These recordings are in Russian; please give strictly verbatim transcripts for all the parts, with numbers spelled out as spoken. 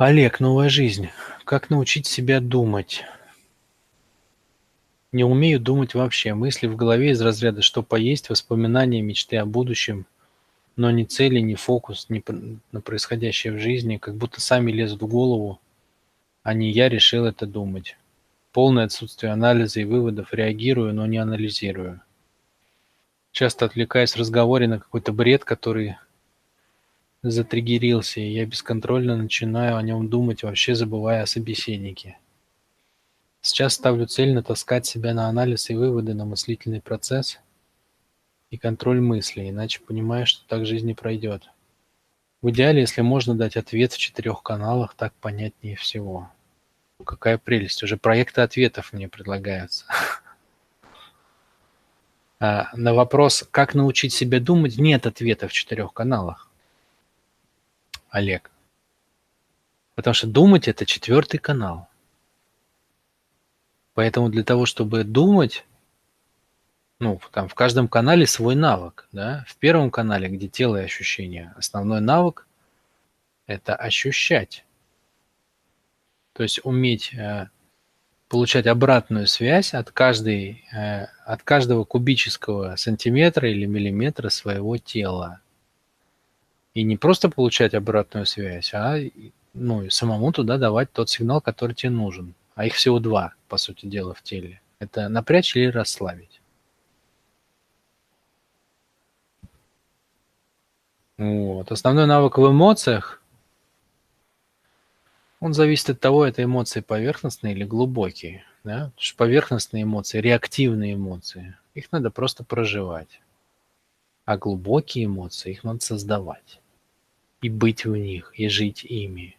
Олег, новая жизнь. Как научить себя думать? Не умею думать вообще. Мысли в голове из разряда «что поесть», воспоминания, мечты о будущем, но ни цели, ни фокус ни на происходящее в жизни, как будто сами лезут в голову, а не я решил это думать. Полное отсутствие анализа и выводов, реагирую, но не анализирую. Часто отвлекаюсь в разговоре на какой-то бред, который затриггерился, и я бесконтрольно начинаю о нем думать, вообще забывая о собеседнике. Сейчас ставлю цель натаскать себя на анализ и выводы, на мыслительный процесс и контроль мыслей, иначе понимаю, что так жизнь не пройдет. В идеале, если можно дать ответ в четырех каналах, так понятнее всего. Какая прелесть, уже проекты ответов мне предлагаются. На вопрос, как научить себя думать, нет ответа в четырех каналах, Олег. Потому что думать – это четвертый канал. Поэтому для того, чтобы думать, ну, там в каждом канале свой навык, да? В первом канале, где тело и ощущения, основной навык – это ощущать. То есть уметь э, получать обратную связь от, каждой, э, от каждого кубического сантиметра или миллиметра своего тела. И не просто получать обратную связь, а ну, самому туда давать тот сигнал, который тебе нужен. А их всего два, по сути дела, в теле. Это напрячь или расслабить. Вот. Основной навык в эмоциях. Он зависит от того, это эмоции поверхностные или глубокие. Да? Потому что поверхностные эмоции, реактивные эмоции, их надо просто проживать. А глубокие эмоции, их надо создавать. И быть в них, и жить ими.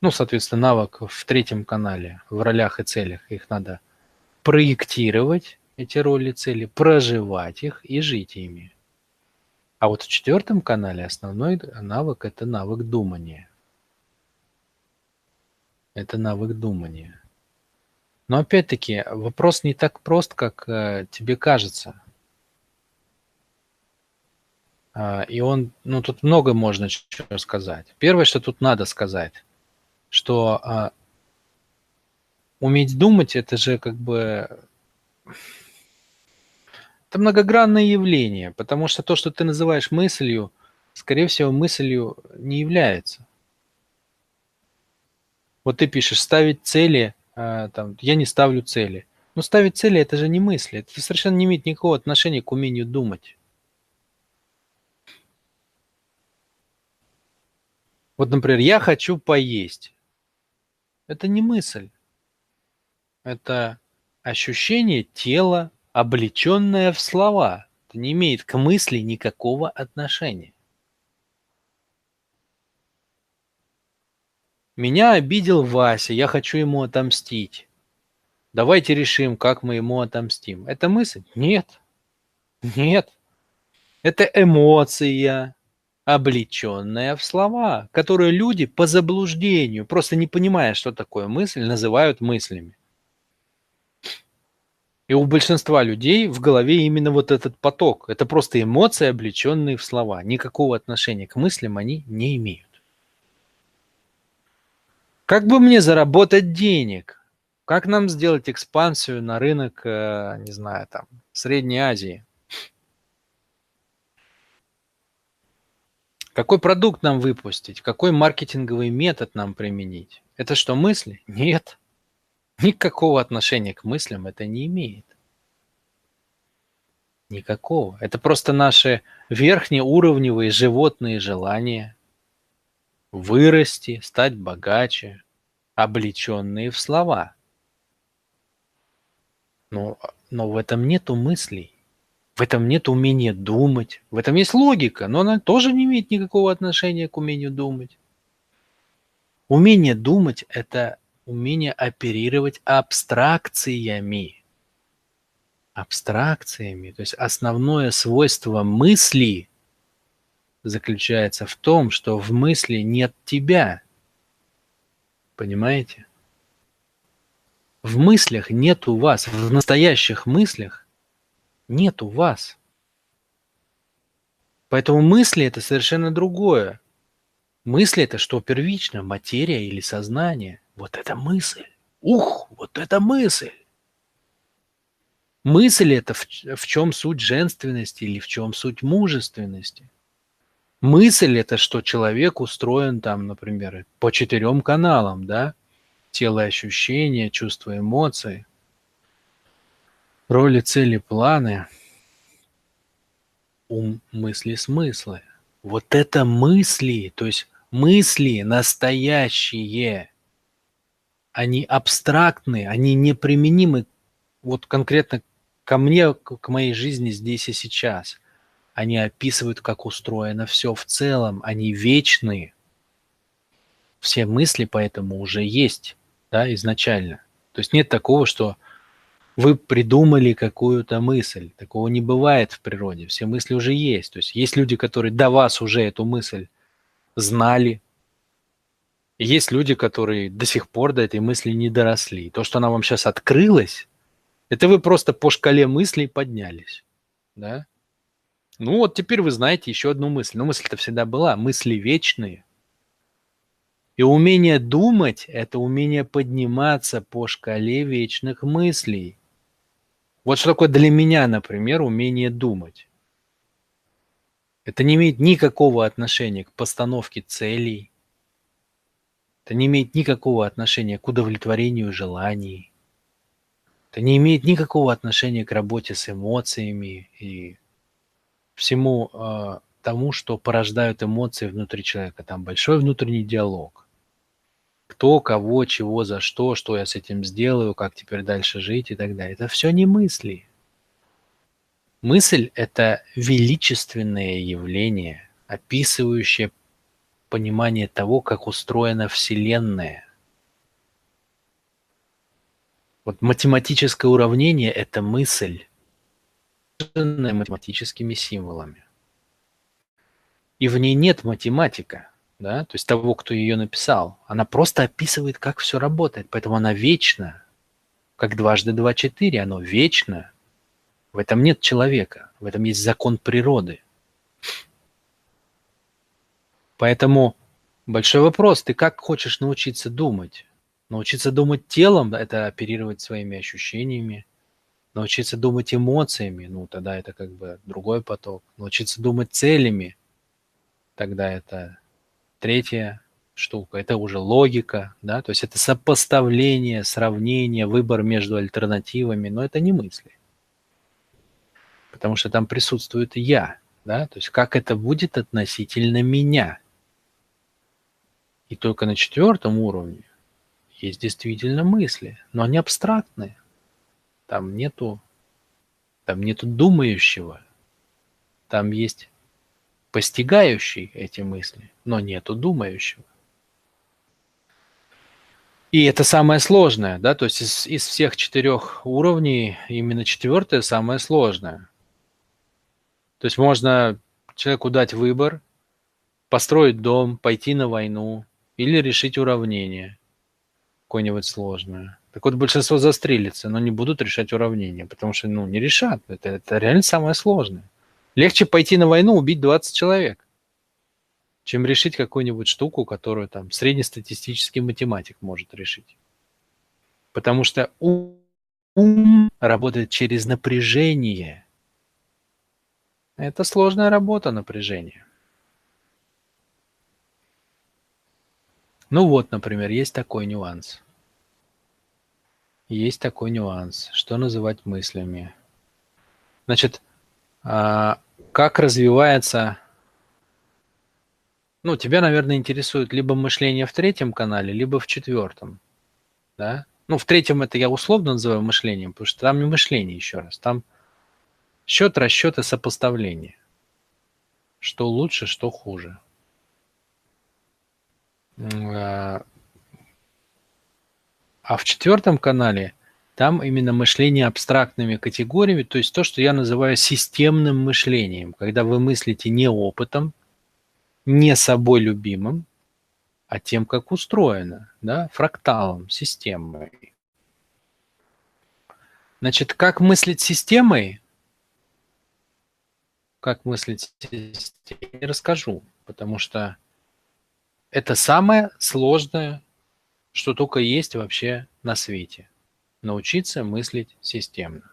Ну, соответственно, навык в третьем канале, в ролях и целях, их надо проектировать, эти роли и цели, проживать их и жить ими. А вот в четвертом канале основной навык – это навык думания. Это навык думания. Но опять-таки вопрос не так прост, как э, тебе кажется. А, и он, ну тут много можно чего сказать. Первое, что тут надо сказать, что э, уметь думать, это же как бы это многогранное явление, потому что то, что ты называешь мыслью, скорее всего, мыслью не является. Вот ты пишешь, ставить цели, э, там, я не ставлю цели. Но ставить цели – это же не мысли. Это совершенно не имеет никакого отношения к умению думать. Вот, например, я хочу поесть. Это не мысль. Это ощущение тела, облеченное в слова. Это не имеет к мысли никакого отношения. Меня обидел Вася, я хочу ему отомстить. Давайте решим, как мы ему отомстим. Это мысль? Нет. Нет. Это эмоция, облеченная в слова, которые люди по заблуждению, просто не понимая, что такое мысль, называют мыслями. И у большинства людей в голове именно вот этот поток. Это просто эмоции, облеченные в слова. Никакого отношения к мыслям они не имеют. Как бы мне заработать денег? Как нам сделать экспансию на рынок, не знаю, там, Средней Азии? Какой продукт нам выпустить? Какой маркетинговый метод нам применить? Это что, мысли? Нет. Никакого отношения к мыслям это не имеет. Никакого. Это просто наши верхнеуровневые животные желания. Вырасти, стать богаче, облеченные в слова. Но, но в этом нету мыслей, в этом нет умения думать, в этом есть логика, но она тоже не имеет никакого отношения к умению думать. Умение думать – это умение оперировать абстракциями. Абстракциями, то есть основное свойство мысли – заключается в том, что в мысли нет тебя. Понимаете? В мыслях нет у вас, в настоящих мыслях нет у вас. Поэтому мысли – это совершенно другое. Мысль – это что первично, материя или сознание? Вот это мысль. Ух, вот это мысль. Мысль – это в, в чем суть женственности или в чем суть мужественности. Мысль – это что человек устроен, там, например, по четырем каналам, да? Тело, ощущения, чувства, эмоции, роли, цели, планы, ум, мысли, смыслы. Вот это мысли, то есть мысли настоящие, они абстрактные, они неприменимы вот конкретно ко мне, к моей жизни здесь и сейчас. Они описывают, как устроено все в целом, они вечные. Все мысли поэтому уже есть, да, изначально. То есть нет такого, что вы придумали какую-то мысль. Такого не бывает в природе. Все мысли уже есть. То есть есть люди, которые до вас уже эту мысль знали. Есть люди, которые до сих пор до этой мысли не доросли. То, что она вам сейчас открылась, это вы просто по шкале мыслей поднялись. Да? Ну вот теперь вы знаете еще одну мысль. Но мысль-то всегда была. Мысли вечные. И умение думать – это умение подниматься по шкале вечных мыслей. Вот что такое для меня, например, умение думать. Это не имеет никакого отношения к постановке целей. Это не имеет никакого отношения к удовлетворению желаний. Это не имеет никакого отношения к работе с эмоциями и всему э, тому, что порождают эмоции внутри человека. Там большой внутренний диалог. Кто, кого, чего, за что, что я с этим сделаю, как теперь дальше жить и так далее. Это все не мысли. Мысль – это величественное явление, описывающее понимание того, как устроена Вселенная. Вот математическое уравнение – это мысль, выраженная математическими символами. И в ней нет математика. Да? То есть того, кто ее написал, она просто описывает, как все работает. Поэтому она вечна, как дважды два четыре, оно вечно. В этом нет человека, в этом есть закон природы. Поэтому большой вопрос, ты как хочешь научиться думать? Научиться думать телом – это оперировать своими ощущениями. Научиться думать эмоциями – ну тогда это как бы другой поток. Научиться думать целями – тогда это... Третья штука – это уже логика, да, то есть это сопоставление, сравнение, выбор между альтернативами, но это не мысли, потому что там присутствует я, да, то есть как это будет относительно меня. И только на четвертом уровне есть действительно мысли, но они абстрактные, там нету, там нету думающего, там есть... постигающий эти мысли, но нету думающего. И это самое сложное, да, то есть из, из всех четырех уровней именно четвертое самое сложное. То есть можно человеку дать выбор, построить дом, пойти на войну или решить уравнение какое-нибудь сложное. Так вот большинство застрелится, но не будут решать уравнение, потому что, ну, не решат, это, это реально самое сложное. Легче пойти на войну, убить двадцать человек, чем решить какую-нибудь штуку, которую там среднестатистический математик может решить. Потому что ум работает через напряжение. Это сложная работа, напряжение. Ну вот, например, есть такой нюанс. Есть такой нюанс, что называть мыслями. Значит, как развивается, ну, тебя, наверное, интересует либо мышление в третьем канале, либо в четвертом, да? Ну, в третьем это я условно называю мышлением, потому что там не мышление, еще раз, там счет, расчет и сопоставление, что лучше, что хуже. А в четвертом канале там именно мышление абстрактными категориями, то есть то, что я называю системным мышлением, когда вы мыслите не опытом, не собой любимым, а тем, как устроено, да, фракталом, системой. Значит, как мыслить системой? Как мыслить системой, я расскажу, потому что Это самое сложное, что только есть вообще на свете. Научиться мыслить системно.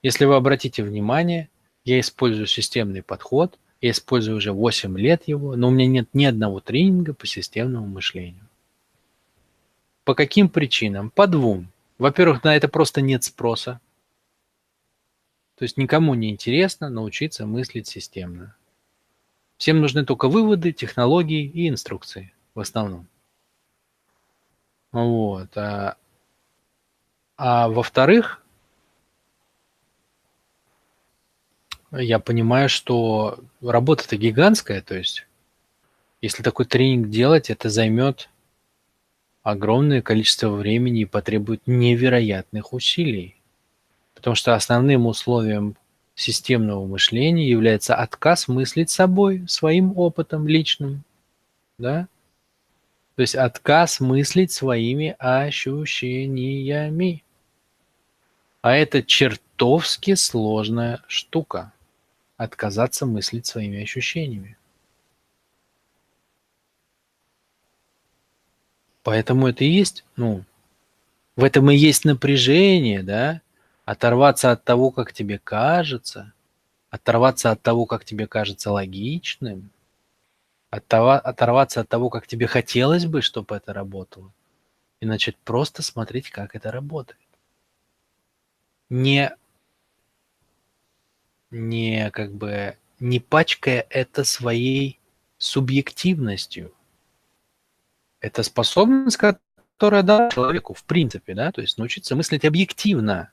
Если вы обратите внимание, я использую системный подход, я использую уже восемь лет его, но у меня нет ни одного тренинга по системному мышлению. По каким причинам? По двум. Во-первых, на это просто нет спроса. То есть никому не интересно научиться мыслить системно. Всем нужны только выводы, технологии и инструкции в основном. Вот. А, а во-вторых, я понимаю, что работа-то гигантская. То есть если такой тренинг делать, это займет огромное количество времени и потребует невероятных усилий. Потому что основным условием системного мышления является отказ мыслить собой, своим опытом личным. Да? То есть отказ мыслить своими ощущениями. А это чертовски сложная штука. Отказаться мыслить своими ощущениями. Поэтому это и есть, ну, в этом и есть напряжение, да? Оторваться от того, как тебе кажется, оторваться от того, как тебе кажется логичным, оторваться от того, как тебе хотелось бы, чтобы это работало, и начать просто смотреть, как это работает. Не, не, как бы, не пачкая это своей субъективностью. Это способность, которая дана человеку в принципе, да, то есть научиться мыслить объективно,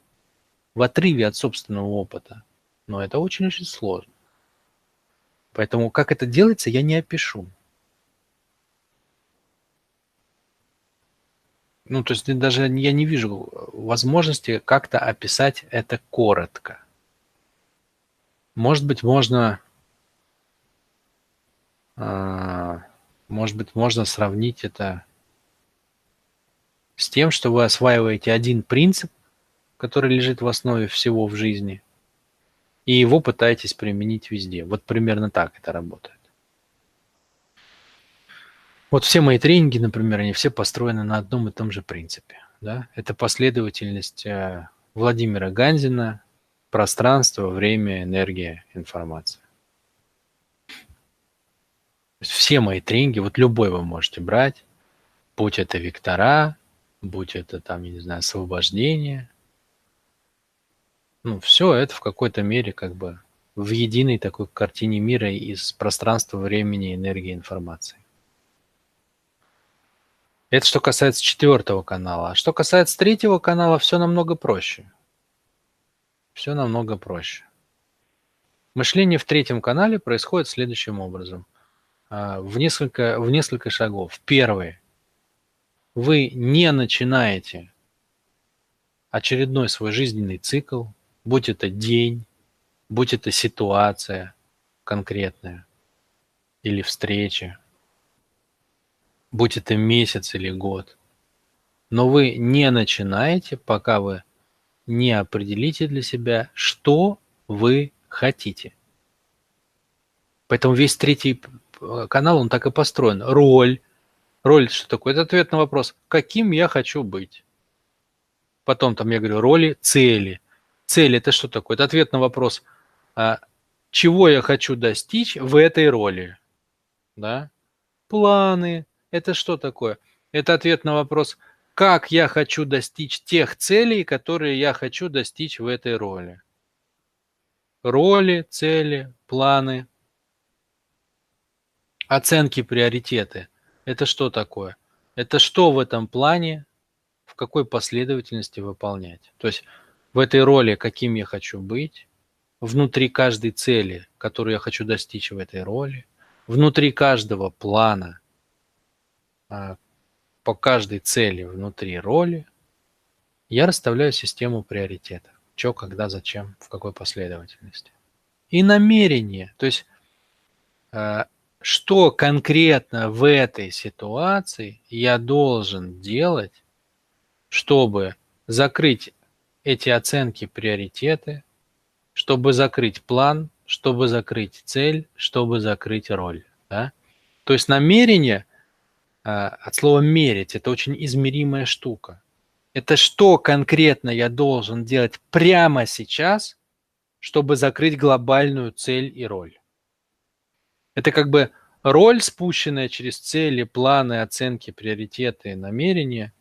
в отрыве от собственного опыта. Но это очень-очень сложно. Поэтому как это делается, я не опишу. Ну, то есть даже я не вижу возможности как-то описать это коротко. Может быть, можно... Может быть, можно сравнить это с тем, что вы осваиваете один принцип, который лежит в основе всего в жизни, и его пытаетесь применить везде. Вот примерно так это работает. Вот все мои тренинги, например, они все построены на одном и том же принципе. Да? Это последовательность Владимира Ганзина: пространство, время, энергия, информация. Все мои тренинги, вот любой вы можете брать, будь это вектора, будь это там, я не знаю, освобождение. Ну, все это в какой-то мере как бы в единой такой картине мира из пространства, времени, энергии, информации. Это что касается четвертого канала. А что касается третьего канала, все намного проще. Все намного проще. Мышление в третьем канале происходит следующим образом. В несколько, в несколько шагов. Первый. Вы не начинаете очередной свой жизненный цикл, будь это день, будь это ситуация конкретная или встреча, будь это месяц или год. Но вы не начинаете, пока вы не определите для себя, что вы хотите. Поэтому весь третий канал, он так и построен. Роль. Роль что такое? Это ответ на вопрос, каким я хочу быть. Потом там я говорю роли, цели. Цель – это что такое? Это ответ на вопрос, чего я хочу достичь в этой роли. Да? Планы – это что такое? Это ответ на вопрос, как я хочу достичь тех целей, которые я хочу достичь в этой роли. Роли, цели, планы. Оценки, приоритеты – это что такое? Это что в этом плане? В какой последовательности выполнять. То есть в этой роли, каким я хочу быть, внутри каждой цели, которую я хочу достичь в этой роли, внутри каждого плана, по каждой цели внутри роли, я расставляю систему приоритетов. Что, когда, зачем, в какой последовательности. И намерение. То есть что конкретно в этой ситуации я должен делать, чтобы закрыть эти оценки, приоритеты, чтобы закрыть план, чтобы закрыть цель, чтобы закрыть роль. Да? То есть намерение от слова мерить, это очень измеримая штука. Это что конкретно я должен делать прямо сейчас, чтобы закрыть глобальную цель и роль. Это как бы роль, спущенная через цели, планы, оценки, приоритеты, намерения,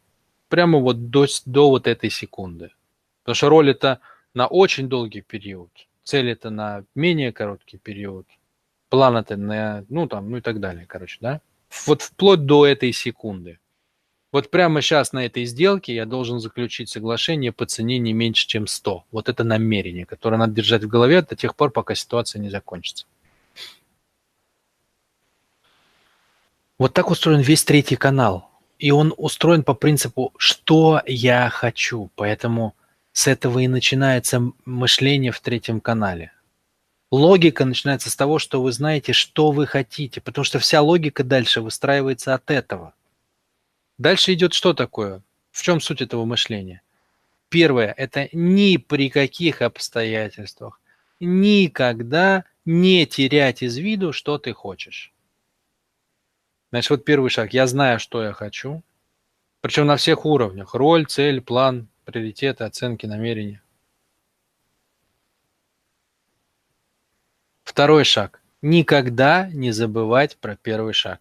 прямо вот до, до вот этой секунды. Потому что роль это на очень долгий период, цель это на менее короткий период, план это на, ну там, ну и так далее, короче, да. Вот вплоть до этой секунды. Вот прямо сейчас на этой сделке я должен заключить соглашение по цене не меньше, чем сто. Вот это намерение, которое надо держать в голове до тех пор, пока ситуация не закончится. Вот так устроен весь третий канал. И он устроен по принципу «что я хочу». Поэтому с этого и начинается мышление в третьем канале. Логика начинается с того, что вы знаете, что вы хотите, потому что вся логика дальше выстраивается от этого. Дальше идет что такое? В чем суть этого мышления? Первое – это ни при каких обстоятельствах никогда не терять из виду, что ты хочешь. Значит, вот первый шаг. Я знаю, что я хочу. Причем на всех уровнях. Роль, цель, план, приоритеты, оценки, намерения. Второй шаг. Никогда не забывать про первый шаг.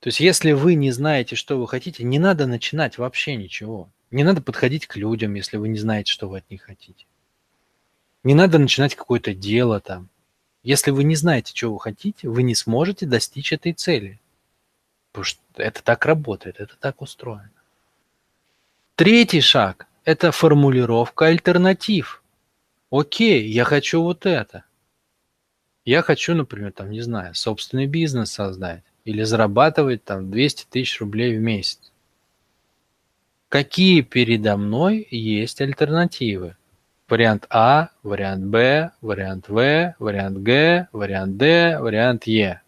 То есть, если вы не знаете, что вы хотите, не надо начинать вообще ничего. Не надо подходить к людям, если вы не знаете, что вы от них хотите. Не надо начинать какое-то дело там. Если вы не знаете, чего вы хотите, вы не сможете достичь этой цели. Потому что это так работает, это так устроено. Третий шаг – это формулировка альтернатив. Окей, я хочу вот это. Я хочу, например, там, не знаю, собственный бизнес создать. Или зарабатывать там двести тысяч рублей в месяц. Какие передо мной есть альтернативы? Вариант А, вариант Б, вариант В, вариант Г, вариант Д, вариант Е.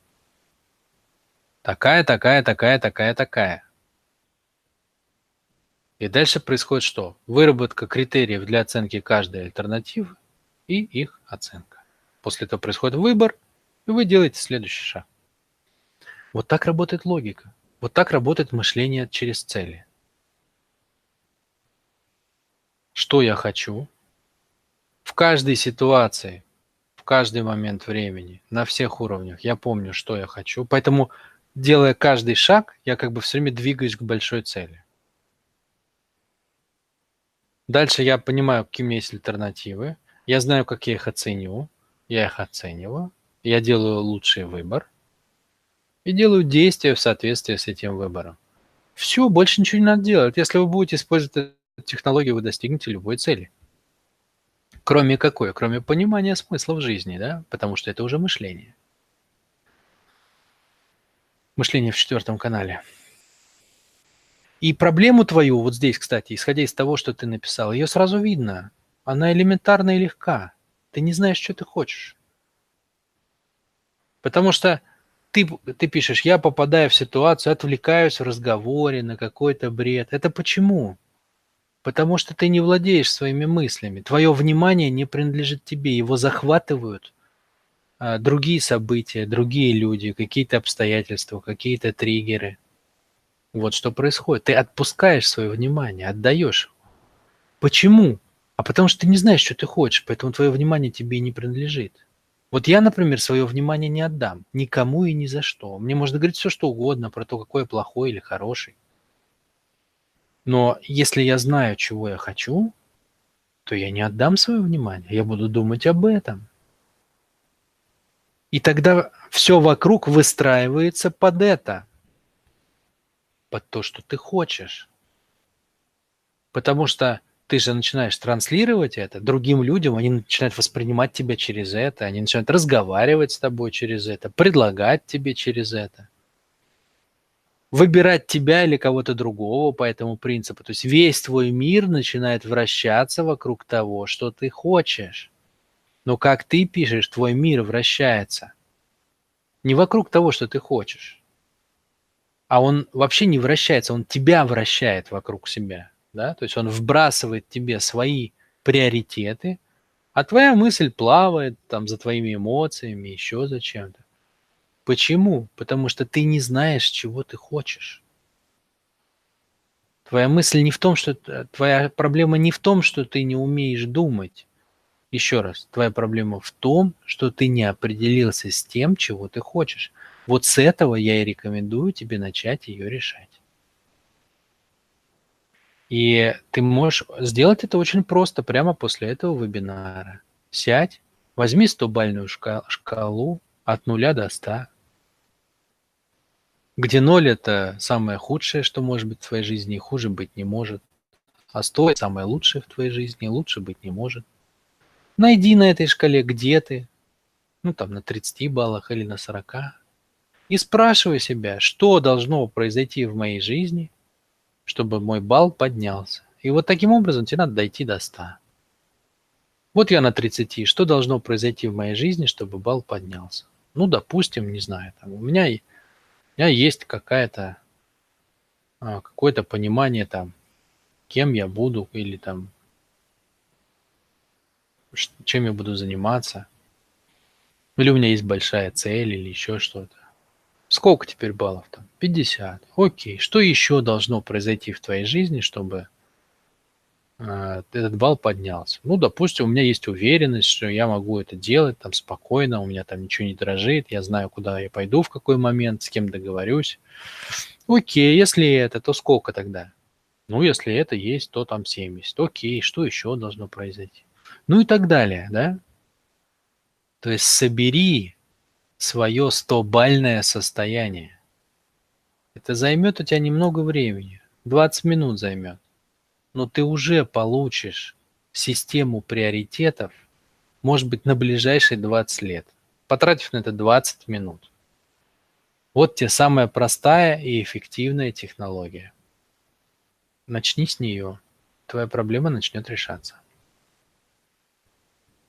Такая, такая, такая, такая, такая. И дальше происходит что? Выработка критериев для оценки каждой альтернативы и их оценка. После этого происходит выбор, и вы делаете следующий шаг. Вот так работает логика. Вот так работает мышление через цели. Что я хочу? В каждой ситуации, в каждый момент времени, на всех уровнях я помню, что я хочу. Поэтому, делая каждый шаг, я как бы все время двигаюсь к большой цели. Дальше я понимаю, какие у меня есть альтернативы. Я знаю, как я их оценю. Я их оцениваю. Я делаю лучший выбор. И делаю действия в соответствии с этим выбором. Все, больше ничего не надо делать. Если вы будете использовать эту технологию, вы достигнете любой цели. Кроме какой? Кроме понимания смысла в жизни, да? Потому что это уже мышление. Мышление в четвертом канале. И проблему твою вот здесь, кстати, исходя из того, что ты написал, ее сразу видно. Она элементарна и легка. Ты не знаешь, что ты хочешь. Потому что Ты, ты пишешь, я попадаю в ситуацию, отвлекаюсь в разговоре на какой-то бред. Это почему? Потому что ты не владеешь своими мыслями. Твое внимание не принадлежит тебе. Его захватывают а, другие события, другие люди, какие-то обстоятельства, какие-то триггеры. Вот что происходит. Ты отпускаешь свое внимание, отдаешь его. Почему? А потому что ты не знаешь, что ты хочешь, поэтому твое внимание тебе и не принадлежит. Вот я, например, свое внимание не отдам никому и ни за что. Мне можно говорить все, что угодно про то, какой я плохой или хороший. Но если я знаю, чего я хочу, то я не отдам свое внимание. Я буду думать об этом. И тогда все вокруг выстраивается под это. Под то, что ты хочешь. Потому что ты же начинаешь транслировать это другим людям, они начинают воспринимать тебя через это, они начинают разговаривать с тобой через это, предлагать тебе через это, выбирать тебя или кого-то другого по этому принципу. То есть весь твой мир начинает вращаться вокруг того, что ты хочешь. Но как ты пишешь, твой мир вращается не вокруг того, что ты хочешь, а он вообще не вращается, он тебя вращает вокруг себя. Да? То есть он вбрасывает тебе свои приоритеты, а твоя мысль плавает там за твоими эмоциями, еще за чем-то. Почему? Потому что ты не знаешь, чего ты хочешь. Твоя мысль не в том, что... Твоя проблема не в том, что ты не умеешь думать. Еще раз, твоя проблема в том, что ты не определился с тем, чего ты хочешь. Вот с этого я и рекомендую тебе начать ее решать. И ты можешь сделать это очень просто, прямо после этого вебинара. Сядь, возьми стобальную шкалу от нуля до ста, где ноль – это самое худшее, что может быть в твоей жизни, и хуже быть не может, а сто – это самое лучшее в твоей жизни, и лучше быть не может. Найди на этой шкале, где ты, ну там на тридцати баллах или на сорока, и спрашивай себя, что должно произойти в моей жизни, чтобы мой балл поднялся. И вот таким образом тебе надо дойти до ста. Вот я на тридцати, что должно произойти в моей жизни, чтобы балл поднялся? Ну, допустим, не знаю, там, у, меня, у меня есть какая-то, какое-то понимание, там, кем я буду или там, чем я буду заниматься, или у меня есть большая цель, или еще что-то. Сколько теперь баллов там? пятьдесят. Окей, что еще должно произойти в твоей жизни, чтобы э, этот балл поднялся? Ну, допустим, у меня есть уверенность, что я могу это делать там спокойно, у меня там ничего не дрожит, я знаю, куда я пойду, в какой момент, с кем договорюсь. Окей, если это, то сколько тогда? Ну, если это есть, то там семьдесят. Окей, что еще должно произойти? Ну и так далее, да? То есть собери свое стобальное состояние. Это займет у тебя немного времени, двадцать минут займет. Но ты уже получишь систему приоритетов, может быть, на ближайшие двадцать лет, потратив на это двадцать минут. Вот тебе самая простая и эффективная технология. Начни с нее, твоя проблема начнет решаться.